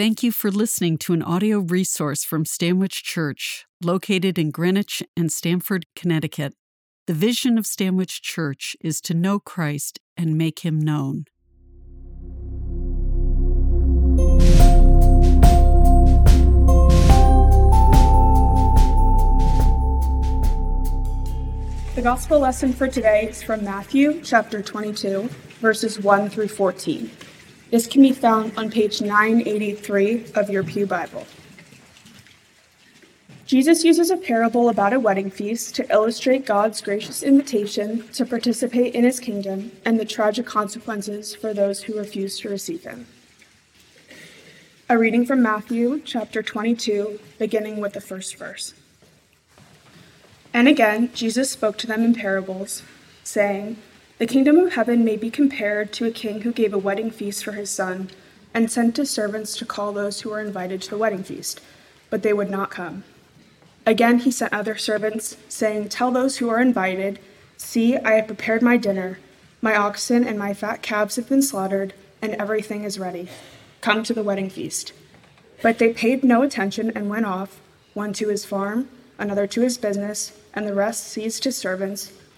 Thank you for listening to an audio resource from Stanwich Church, located in Greenwich and Stamford, Connecticut. The vision of Stanwich Church is to know Christ and make him known. The gospel lesson for today is from Matthew chapter 22, verses 1 through 14. This can be found on page 983 of your Pew Bible. Jesus uses a parable about a wedding feast to illustrate God's gracious invitation to participate in his kingdom and the tragic consequences for those who refuse to receive him. A reading from Matthew chapter 22, beginning with the first verse. And again, Jesus spoke to them in parables, saying, "The kingdom of heaven may be compared to a king who gave a wedding feast for his son and sent his servants to call those who were invited to the wedding feast, but they would not come. Again, he sent other servants, saying, 'Tell those who are invited, see, I have prepared my dinner. My oxen and my fat calves have been slaughtered, and everything is ready. Come to the wedding feast.' But they paid no attention and went off, one to his farm, another to his business, and the rest seized his servants,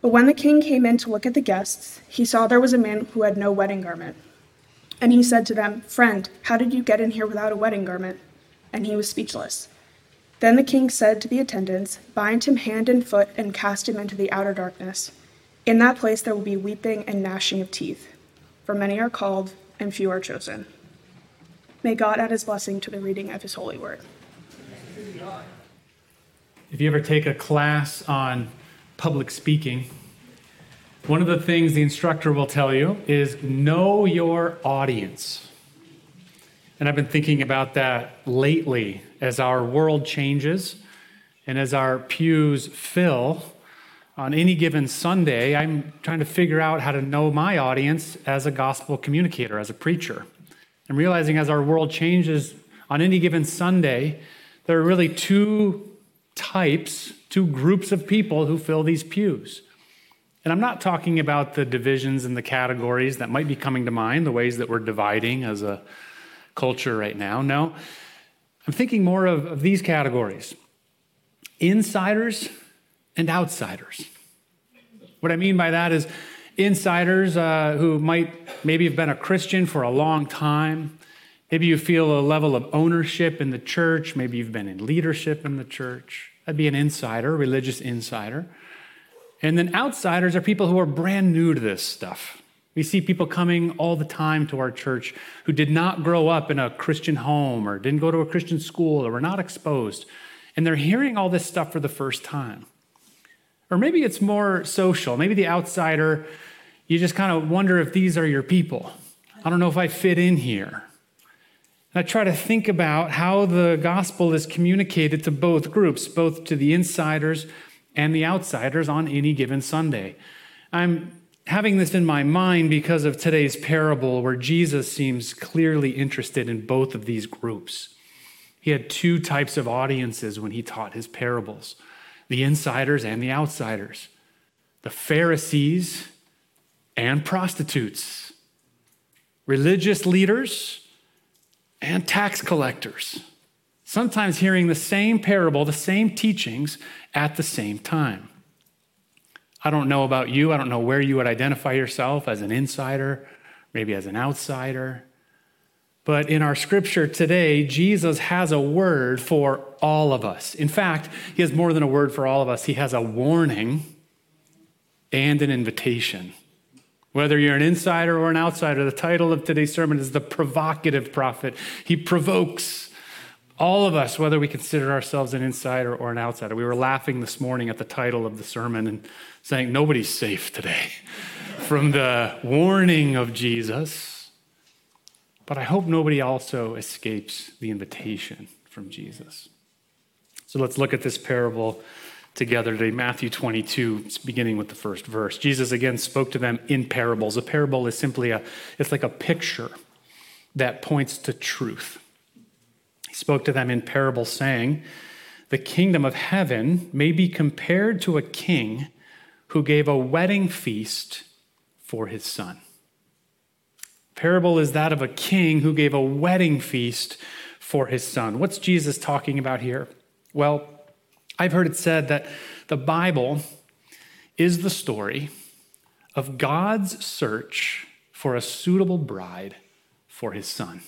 But when the king came in to look at the guests, he saw there was a man who had no wedding garment. And he said to them, 'Friend, how did you get in here without a wedding garment?' And he was speechless. Then the king said to the attendants, 'Bind him hand and foot and cast him into the outer darkness. In that place there will be weeping and gnashing of teeth, for many are called and few are chosen.'" May God add his blessing to the reading of his holy word. If you ever take a class on public speaking, one of the things the instructor will tell you is know your audience. And I've been thinking about that lately as our world changes and as our pews fill. On any given Sunday, I'm trying to figure out how to know my audience as a gospel communicator, as a preacher. I'm realizing as our world changes, on any given Sunday, there are really two groups of people who fill these pews. And I'm not talking about the divisions and the categories that might be coming to mind, the ways that we're dividing as a culture right now. No, I'm thinking more of these categories: insiders and outsiders. What I mean by that is insiders who maybe have been a Christian for a long time. Maybe you feel a level of ownership in the church. Maybe you've been in leadership in the church. That'd be an insider, religious insider. And then outsiders are people who are brand new to this stuff. We see people coming all the time to our church who did not grow up in a Christian home or didn't go to a Christian school or were not exposed. And they're hearing all this stuff for the first time. Or maybe it's more social. Maybe the outsider, you just kind of wonder if these are your people. I don't know if I fit in here. And I try to think about how the gospel is communicated to both groups, both to the insiders and the outsiders on any given Sunday. I'm having this in my mind because of today's parable where Jesus seems clearly interested in both of these groups. He had two types of audiences when he taught his parables: the insiders and the outsiders, the Pharisees and prostitutes, religious leaders and tax collectors, sometimes hearing the same parable, the same teachings at the same time. I don't know about you. I don't know where you would identify yourself as an insider, maybe as an outsider. But in our scripture today, Jesus has a word for all of us. In fact, he has more than a word for all of us. He has a warning and an invitation. Whether you're an insider or an outsider, the title of today's sermon is The Provocative Prophet. He provokes all of us, whether we consider ourselves an insider or an outsider. We were laughing this morning at the title of the sermon and saying, nobody's safe today from the warning of Jesus. But I hope nobody also escapes the invitation from Jesus. So let's look at this parable together today, Matthew 22, beginning with the first verse. Jesus again spoke to them in parables. A parable is simply it's like a picture that points to truth. He spoke to them in parables, saying, "The kingdom of heaven may be compared to a king who gave a wedding feast for his son." Parable is that of a king who gave a wedding feast for his son. What's Jesus talking about here? Well, I've heard it said that the Bible is the story of God's search for a suitable bride for his son.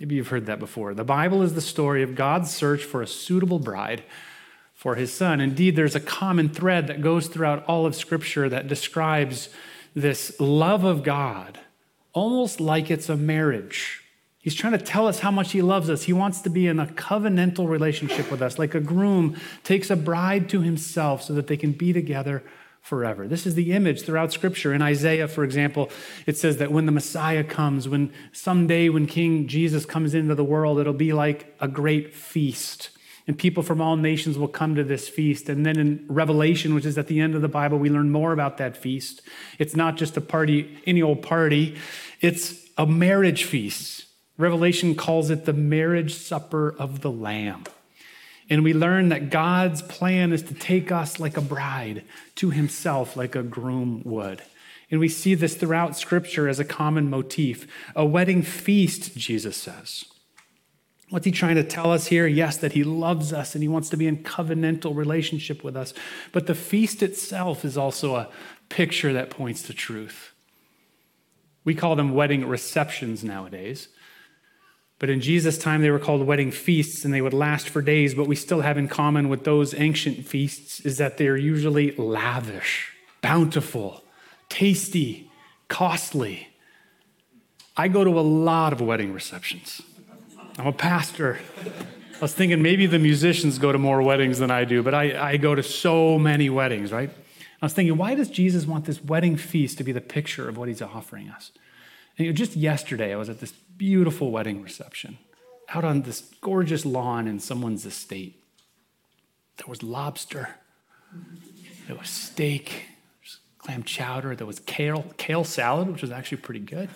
Maybe you've heard that before. The Bible is the story of God's search for a suitable bride for his son. Indeed, there's a common thread that goes throughout all of Scripture that describes this love of God almost like it's a marriage. He's trying to tell us how much he loves us. He wants to be in a covenantal relationship with us, like a groom takes a bride to himself so that they can be together forever. This is the image throughout Scripture. In Isaiah, for example, it says that when the Messiah comes, someday when King Jesus comes into the world, it'll be like a great feast. And people from all nations will come to this feast. And then in Revelation, which is at the end of the Bible, we learn more about that feast. It's not just a party, any old party. It's a marriage feast. Revelation calls it the marriage supper of the Lamb. And we learn that God's plan is to take us like a bride to himself, like a groom would. And we see this throughout Scripture as a common motif. A wedding feast, Jesus says. What's he trying to tell us here? Yes, that he loves us and he wants to be in covenantal relationship with us. But the feast itself is also a picture that points to truth. We call them wedding receptions nowadays. But in Jesus' time, they were called wedding feasts and they would last for days. But we still have in common with those ancient feasts is that they're usually lavish, bountiful, tasty, costly. I go to a lot of wedding receptions. I'm a pastor. I was thinking maybe the musicians go to more weddings than I do, but I go to so many weddings, right? I was thinking, why does Jesus want this wedding feast to be the picture of what he's offering us? And just yesterday, I was at this beautiful wedding reception out on this gorgeous lawn in someone's estate. There was lobster. There was steak. There was clam chowder. There was kale salad, which was actually pretty good.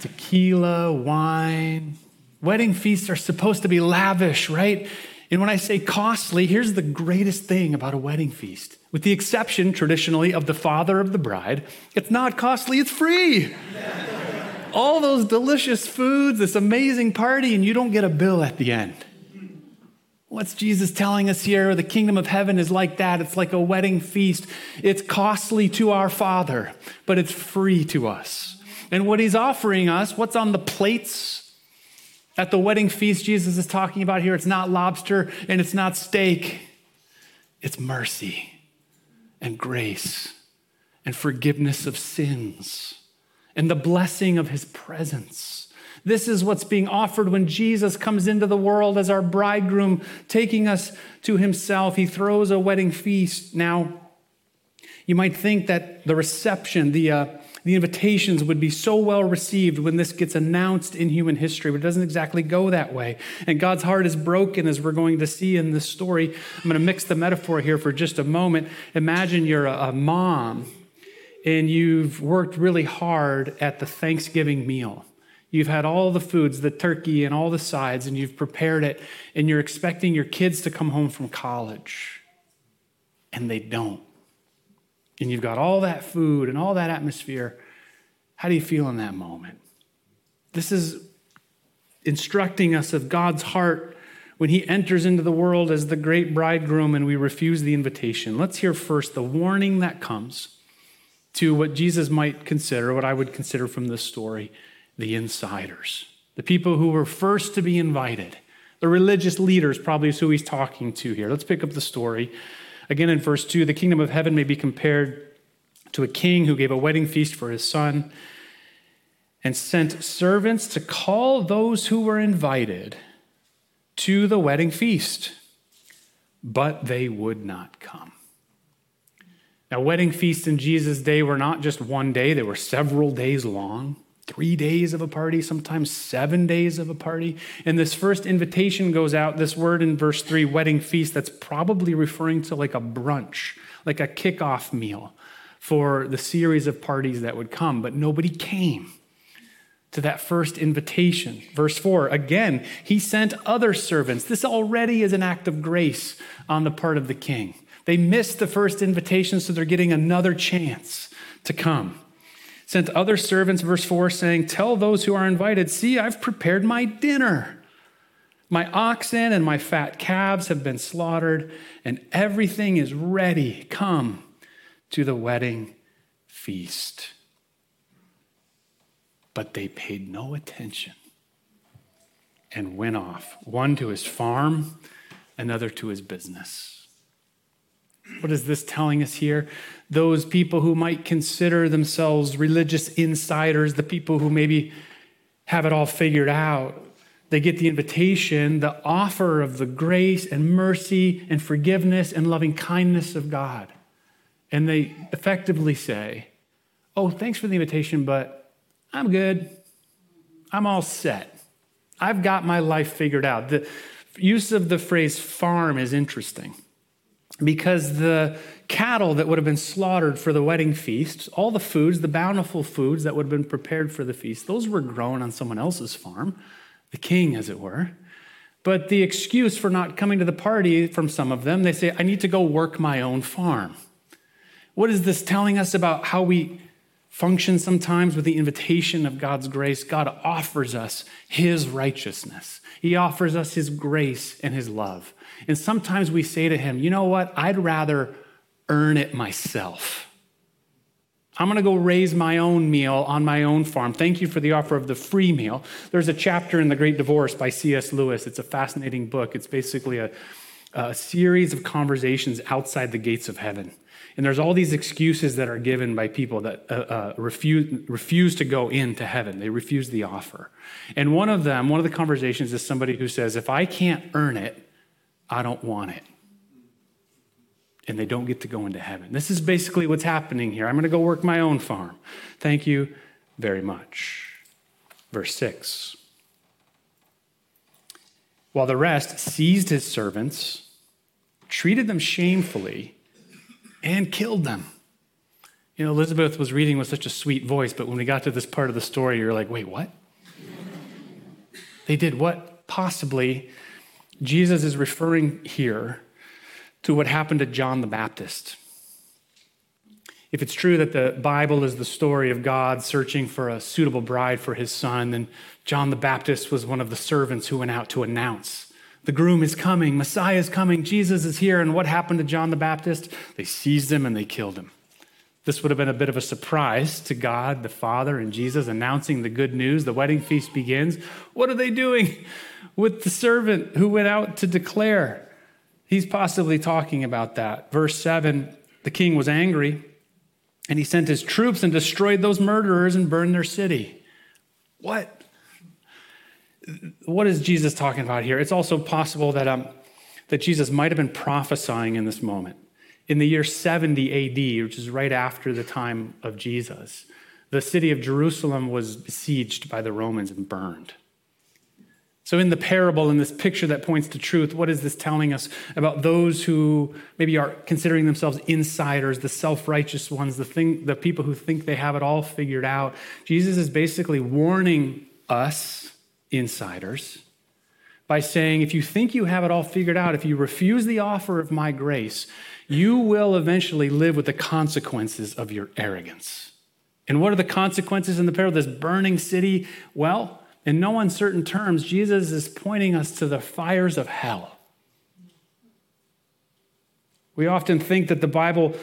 Tequila, wine. Wedding feasts are supposed to be lavish, right? And when I say costly, here's the greatest thing about a wedding feast. With the exception, traditionally, of the father of the bride, it's not costly, it's free. All those delicious foods, this amazing party, and you don't get a bill at the end. What's Jesus telling us here? The kingdom of heaven is like that. It's like a wedding feast. It's costly to our Father, but it's free to us. And what he's offering us, what's on the plates at the wedding feast Jesus is talking about here, it's not lobster and it's not steak. It's mercy and grace and forgiveness of sins and the blessing of his presence. This is what's being offered when Jesus comes into the world as our bridegroom, taking us to himself. He throws a wedding feast. Now, you might think that the reception, the invitations would be so well received when this gets announced in human history, but it doesn't exactly go that way. And God's heart is broken, as we're going to see in this story. I'm going to mix the metaphor here for just a moment. Imagine you're a mom and you've worked really hard at the Thanksgiving meal. You've had all the foods, the turkey and all the sides, and you've prepared it, and you're expecting your kids to come home from college, and they don't. And you've got all that food and all that atmosphere. How do you feel in that moment? This is instructing us of God's heart when he enters into the world as the great bridegroom and we refuse the invitation. Let's hear first the warning that comes to what Jesus might consider, what I would consider from this story, the insiders, the people who were first to be invited. The religious leaders probably is who he's talking to here. Let's pick up the story. Again, in verse 2, the kingdom of heaven may be compared to a king who gave a wedding feast for his son and sent servants to call those who were invited to the wedding feast, but they would not come. Now, wedding feasts in Jesus' day were not just one day. They were several days long, 3 days of a party, sometimes 7 days of a party. And this first invitation goes out, this word in verse 3, wedding feast, that's probably referring to like a brunch, like a kickoff meal for the series of parties that would come. But nobody came to that first invitation. Verse 4, again, he sent other servants. This already is an act of grace on the part of the king. They missed the first invitation, so they're getting another chance to come. Sent other servants, verse 4, saying, tell those who are invited, see, I've prepared my dinner. My oxen and my fat calves have been slaughtered, and everything is ready. Come to the wedding feast. But they paid no attention and went off, one to his farm, another to his business. What is this telling us here? Those people who might consider themselves religious insiders, the people who maybe have it all figured out, they get the invitation, the offer of the grace and mercy and forgiveness and loving kindness of God. And they effectively say, oh, thanks for the invitation, but I'm good. I'm all set. I've got my life figured out. The use of the phrase farm is interesting, because the cattle that would have been slaughtered for the wedding feast, all the foods, the bountiful foods that would have been prepared for the feast, those were grown on someone else's farm, the king, as it were. But the excuse for not coming to the party from some of them, they say, I need to go work my own farm. What is this telling us about how we function sometimes with the invitation of God's grace? God offers us his righteousness. He offers us his grace and his love. And sometimes we say to him, you know what? I'd rather earn it myself. I'm going to go raise my own meal on my own farm. Thank you for the offer of the free meal. There's a chapter in The Great Divorce by C.S. Lewis. It's a fascinating book. It's basically a series of conversations outside the gates of heaven. And there's all these excuses that are given by people that refuse to go into heaven. They refuse the offer. And one of the conversations is somebody who says, if I can't earn it, I don't want it. And they don't get to go into heaven. This is basically what's happening here. I'm going to go work my own farm. Thank you very much. Verse 6. While the rest seized his servants, treated them shamefully, and killed them. You know, Elizabeth was reading with such a sweet voice, but when we got to this part of the story, you're like, wait, what? They did what? Possibly Jesus is referring here to what happened to John the Baptist. If it's true that the Bible is the story of God searching for a suitable bride for his son, then John the Baptist was one of the servants who went out to announce, the groom is coming, Messiah is coming, Jesus is here. And what happened to John the Baptist? They seized him and they killed him. This would have been a bit of a surprise to God, the Father, and Jesus announcing the good news. The wedding feast begins. What are they doing with the servant who went out to declare? He's possibly talking about that. Verse 7, the king was angry, and he sent his troops and destroyed those murderers and burned their city. What? What is Jesus talking about here? It's also possible that Jesus might have been prophesying in this moment. In the year 70 AD, which is right after the time of Jesus, the city of Jerusalem was besieged by the Romans and burned. So in the parable, in this picture that points to truth, what is this telling us about those who maybe are considering themselves insiders, the self-righteous ones, the people who think they have it all figured out? Jesus is basically warning us, insiders, by saying, if you think you have it all figured out, if you refuse the offer of my grace, you will eventually live with the consequences of your arrogance. And what are the consequences in the parable of this burning city? Well, in no uncertain terms, Jesus is pointing us to the fires of hell. We often think that the Bible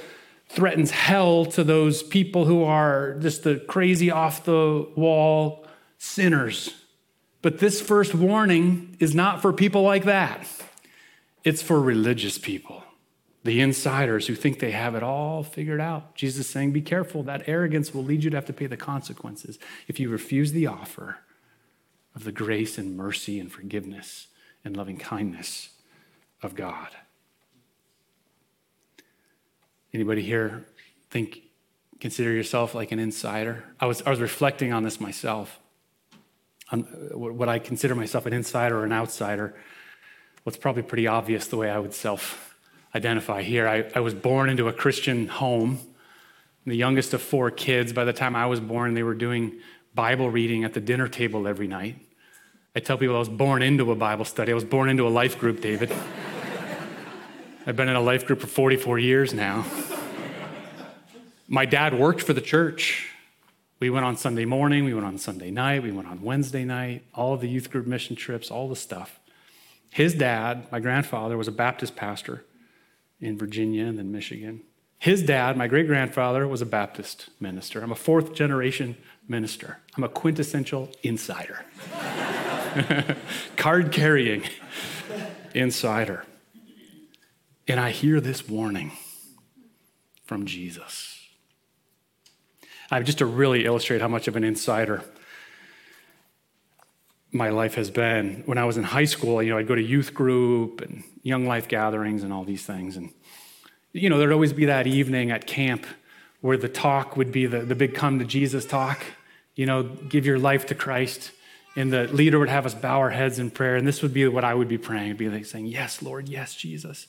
threatens hell to those people who are just the crazy off-the-wall sinners. But this first warning is not for people like that. It's for religious people, the insiders who think they have it all figured out. Jesus is saying, be careful. That arrogance will lead you to have to pay the consequences if you refuse the offer of the grace and mercy and forgiveness and loving kindness of God. Anybody here Consider yourself like an insider. I was reflecting on this myself. Would I consider myself an insider or an outsider? Well, it's probably pretty obvious the way I would self-identify here. I was born into a Christian home. I'm the youngest of four kids. By the time I was born, they were doing Bible reading at the dinner table every night. I tell people I was born into a Bible study. I was born into a life group, David. I've been in a life group for 44 years now. My dad worked for the church. We went on Sunday morning, we went on Sunday night, we went on Wednesday night, all the youth group mission trips, all the stuff. His dad, my grandfather, was a Baptist pastor in Virginia and then Michigan. His dad, my great-grandfather, was a Baptist minister. I'm a fourth-generation minister. I'm a quintessential insider. Card-carrying insider. And I hear this warning from Jesus. Just to really illustrate how much of an insider my life has been. When I was in high school, I'd go to youth group and Young Life gatherings and all these things. And, there'd always be that evening at camp where the talk would be the big come to Jesus talk, give your life to Christ. And the leader would have us bow our heads in prayer. And this would be what I would be praying. It'd be like saying, yes, Lord, yes, Jesus.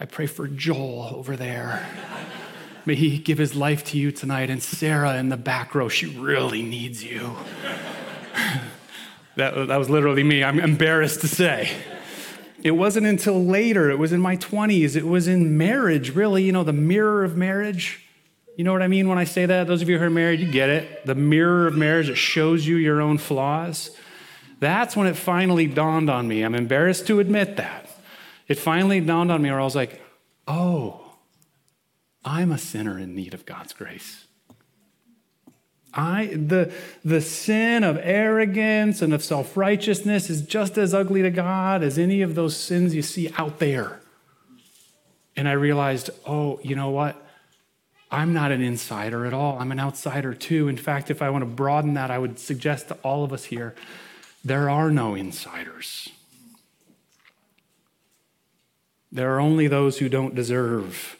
I pray for Joel over there. May he give his life to you tonight. And Sarah in the back row, she really needs you. That was literally me. I'm embarrassed to say. It wasn't until later. It was in my 20s. It was in marriage, really, the mirror of marriage. You know what I mean when I say that? Those of you who are married, you get it. The mirror of marriage, it shows you your own flaws. That's when it finally dawned on me. I'm embarrassed to admit that. It finally dawned on me where I was like, oh, I'm a sinner in need of God's grace. The sin of arrogance and of self-righteousness is just as ugly to God as any of those sins you see out there. And I realized, oh, you know what? I'm not an insider at all. I'm an outsider too. In fact, if I want to broaden that, I would suggest to all of us here, there are no insiders. There are only those who don't deserve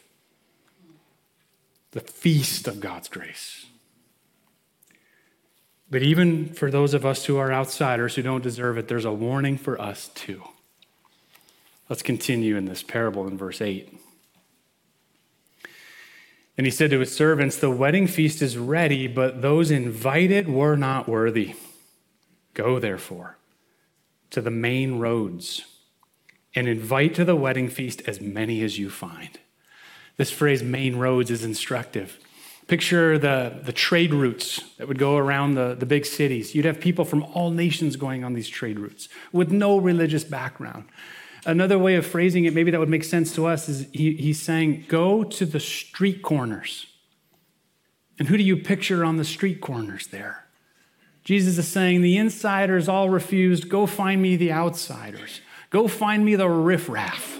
the feast of God's grace. But even for those of us who are outsiders who don't deserve it, there's a warning for us too. Let's continue in this parable in verse 8. And he said to his servants, the wedding feast is ready, but those invited were not worthy. Go therefore to the main roads and invite to the wedding feast as many as you find. This phrase, main roads, is instructive. Picture the trade routes that would go around the big cities. You'd have people from all nations going on these trade routes with no religious background. Another way of phrasing it, maybe that would make sense to us, is he's saying, go to the street corners. And who do you picture on the street corners there? Jesus is saying, the insiders all refused. Go find me the outsiders. Go find me the riffraff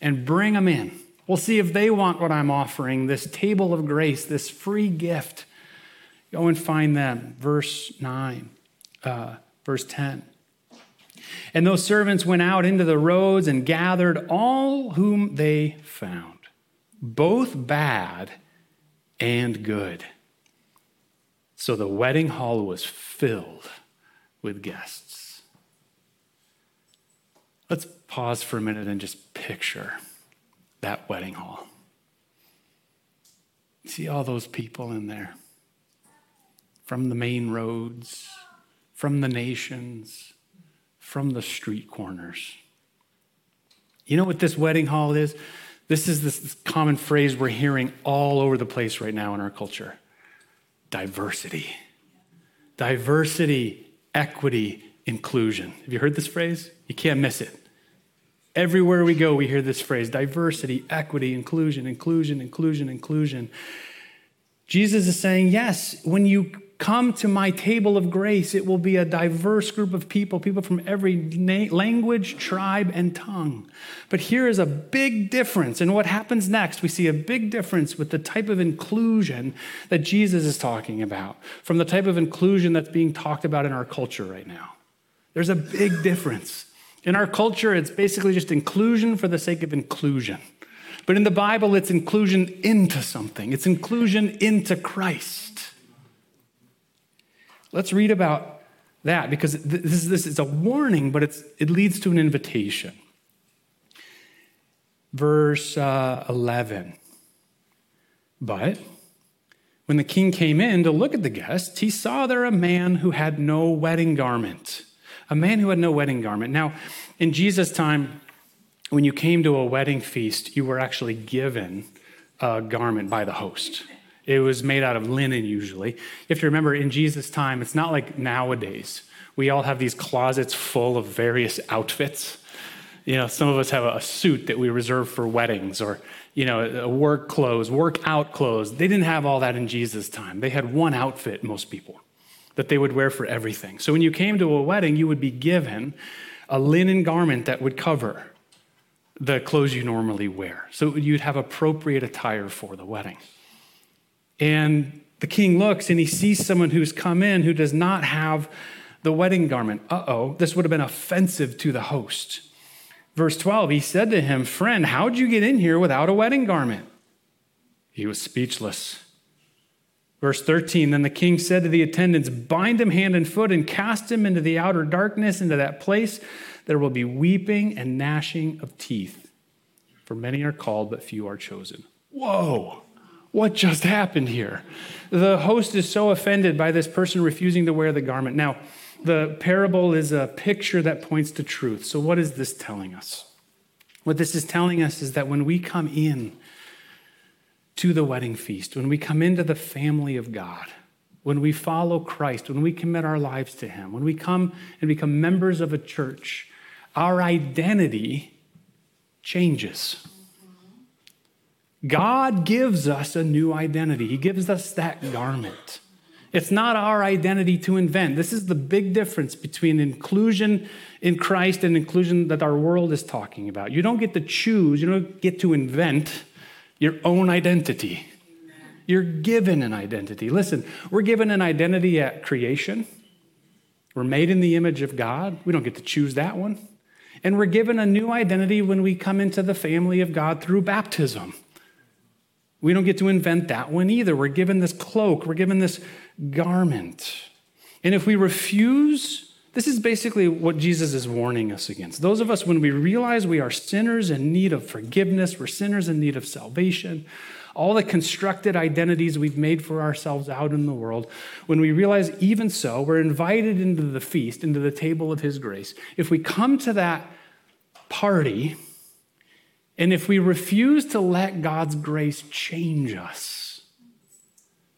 and bring them in. We'll see if they want what I'm offering, this table of grace, this free gift. Go and find them. Verse 10. And those servants went out into the roads and gathered all whom they found, both bad and good. So the wedding hall was filled with guests. Let's pause for a minute and just picture that wedding hall. See all those people in there from the main roads, from the nations, from the street corners. You know what this wedding hall is? This is this common phrase we're hearing all over the place right now in our culture. Diversity. Diversity, equity, inclusion. Have you heard this phrase? You can't miss it. Everywhere we go, we hear this phrase, diversity, equity, inclusion, inclusion, inclusion, inclusion. Jesus is saying, yes, when you come to my table of grace, it will be a diverse group of people from every language, tribe, and tongue. But here is a big difference. And what happens next, we see a big difference with the type of inclusion that Jesus is talking about from the type of inclusion that's being talked about in our culture right now. There's a big difference. In our culture, it's basically just inclusion for the sake of inclusion. But in the Bible, it's inclusion into something. It's inclusion into Christ. Let's read about that, because this is a warning, but it leads to an invitation. Verse 11. But when the king came in to look at the guests, he saw there a man who had no wedding garment. A man who had no wedding garment. Now, in Jesus' time, when you came to a wedding feast, you were actually given a garment by the host. It was made out of linen, usually. You have to remember, in Jesus' time, it's not like nowadays. We all have these closets full of various outfits. You know, some of us have a suit that we reserve for weddings, or, you know, work clothes, workout clothes. They didn't have all that in Jesus' time. They had one outfit, most people, that they would wear for everything. So when you came to a wedding, you would be given a linen garment that would cover the clothes you normally wear. So you'd have appropriate attire for the wedding. And the king looks and he sees someone who's come in who does not have the wedding garment. Uh-oh, this would have been offensive to the host. Verse 12, he said to him, "Friend, how'd you get in here without a wedding garment?" He was speechless. Verse 13, then the king said to the attendants, "Bind him hand and foot and cast him into the outer darkness, into that place there will be weeping and gnashing of teeth. For many are called, but few are chosen." Whoa! What just happened here? The host is so offended by this person refusing to wear the garment. Now, the parable is a picture that points to truth. So what is this telling us? What this is telling us is that when we come in to the wedding feast, when we come into the family of God, when we follow Christ, when we commit our lives to him, when we come and become members of a church, our identity changes. God gives us a new identity. He gives us that garment. It's not our identity to invent. This is the big difference between inclusion in Christ and inclusion that our world is talking about. You don't get to choose. You don't get to invent your own identity. You're given an identity. Listen, we're given an identity at creation. We're made in the image of God. We don't get to choose that one. And we're given a new identity when we come into the family of God through baptism. We don't get to invent that one either. We're given this cloak. We're given this garment. And if we refuse, this is basically what Jesus is warning us against. Those of us, when we realize we are sinners in need of forgiveness, we're sinners in need of salvation, all the constructed identities we've made for ourselves out in the world, when we realize even so, we're invited into the feast, into the table of his grace. If we come to that party, and if we refuse to let God's grace change us,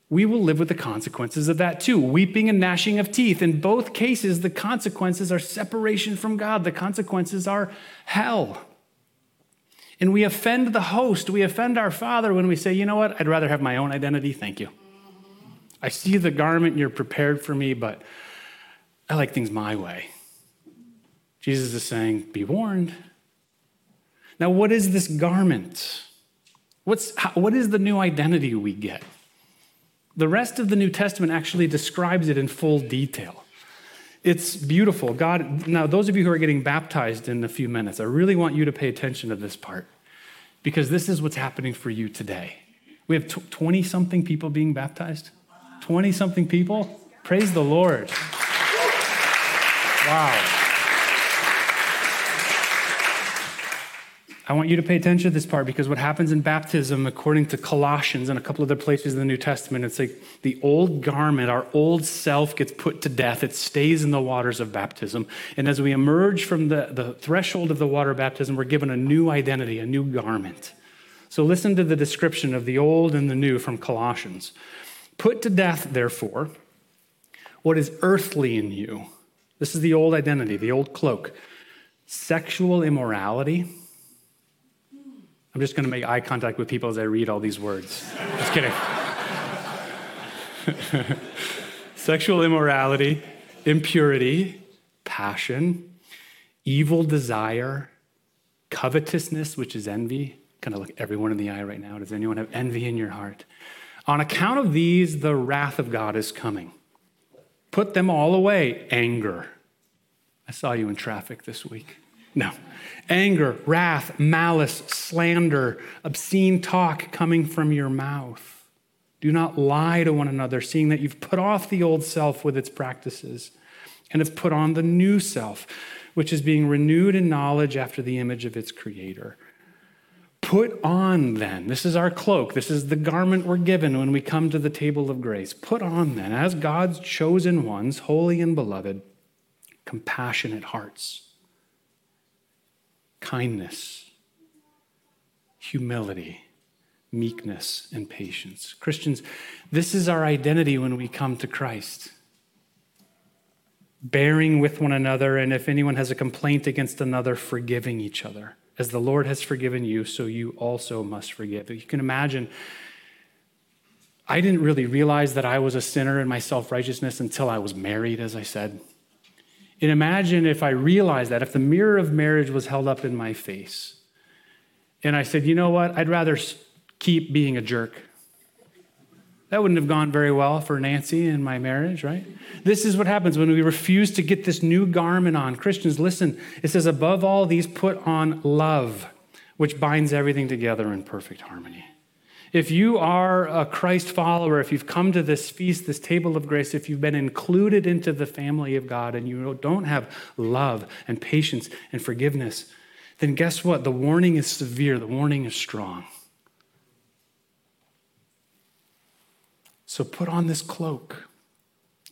we will live with the consequences of that too. Weeping and gnashing of teeth. In both cases, the consequences are separation from God. The consequences are hell. And we offend the host. We offend our Father when we say, "You know what? I'd rather have my own identity. Thank you. I see the garment you're prepared for me, but I like things my way." Jesus is saying, be warned. Now, what is this garment? What is the new identity we get? The rest of the New Testament actually describes it in full detail. It's beautiful. God, now, those of you who are getting baptized in a few minutes, I really want you to pay attention to this part, because this is what's happening for you today. We have 20-something people being baptized. 20-something people? Praise the Lord. Wow. I want you to pay attention to this part, because what happens in baptism, according to Colossians and a couple other places in the New Testament, it's like the old garment, our old self, gets put to death. It stays in the waters of baptism. And as we emerge from the threshold of the water of baptism, we're given a new identity, a new garment. So listen to the description of the old and the new from Colossians. "Put to death, therefore, what is earthly in you." This is the old identity, the old cloak. "Sexual immorality." I'm just going to make eye contact with people as I read all these words. Just kidding. "Sexual immorality, impurity, passion, evil desire, covetousness," which is envy. Kind of look everyone in the eye right now. Does anyone have envy in your heart? "On account of these, the wrath of God is coming. Put them all away. Anger." I saw you in traffic this week. No. Anger, wrath, malice, slander, obscene talk coming from your mouth. Do not lie to one another, seeing that you've put off the old self with its practices and have put on the new self, which is being renewed in knowledge after the image of its creator. Put on then, this is our cloak, this is the garment we're given when we come to the table of grace. Put on then, as God's chosen ones, holy and beloved, compassionate hearts, kindness, humility, meekness, and patience. Christians, this is our identity when we come to Christ. Bearing with one another, and if anyone has a complaint against another, forgiving each other. As the Lord has forgiven you, so you also must forgive. You can imagine, I didn't really realize that I was a sinner in my self-righteousness until I was married, as I said. And imagine if I realized that, if the mirror of marriage was held up in my face, and I said, you know what, I'd rather keep being a jerk. That wouldn't have gone very well for Nancy and my marriage, right? This is what happens when we refuse to get this new garment on. Christians, listen, it says, above all these, put on love, which binds everything together in perfect harmony. If you are a Christ follower, if you've come to this feast, this table of grace, if you've been included into the family of God and you don't have love and patience and forgiveness, then guess what? The warning is severe. The warning is strong. So put on this cloak.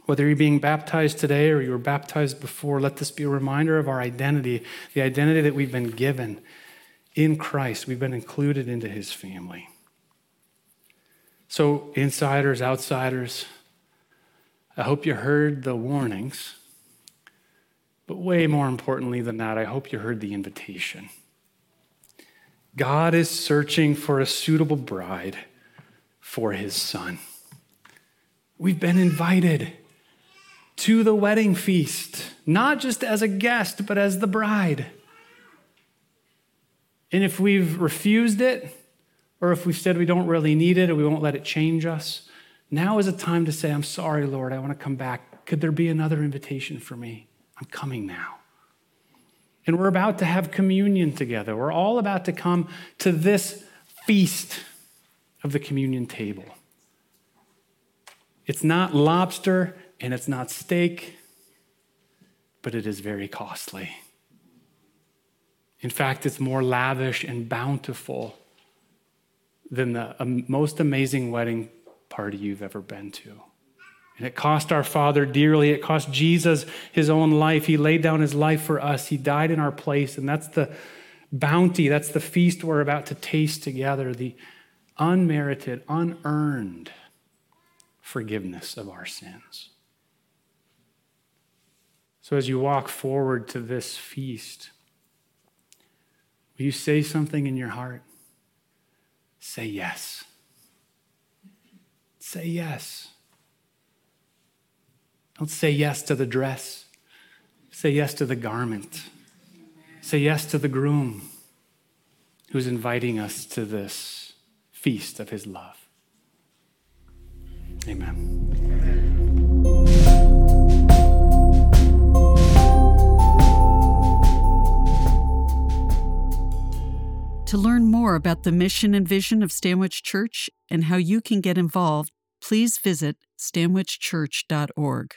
Whether you're being baptized today or you were baptized before, let this be a reminder of our identity, the identity that we've been given in Christ. We've been included into his family. So insiders, outsiders, I hope you heard the warnings. But way more importantly than that, I hope you heard the invitation. God is searching for a suitable bride for his son. We've been invited to the wedding feast, not just as a guest, but as the bride. And if we've refused it, or if we've said we don't really need it, or we won't let it change us, now is a time to say, I'm sorry, Lord, I want to come back. Could there be another invitation for me? I'm coming now. And we're about to have communion together. We're all about to come to this feast of the communion table. It's not lobster and it's not steak, but it is very costly. In fact, it's more lavish and bountiful than the most amazing wedding party you've ever been to. And it cost our Father dearly. It cost Jesus his own life. He laid down his life for us. He died in our place. And that's the bounty. That's the feast we're about to taste together, the unmerited, unearned forgiveness of our sins. So as you walk forward to this feast, will you say something in your heart? Say yes. Say yes. Don't say yes to the dress. Say yes to the garment. Say yes to the groom who's inviting us to this feast of his love. Amen. To learn more about the mission and vision of Stanwich Church and how you can get involved, please visit stanwichchurch.org.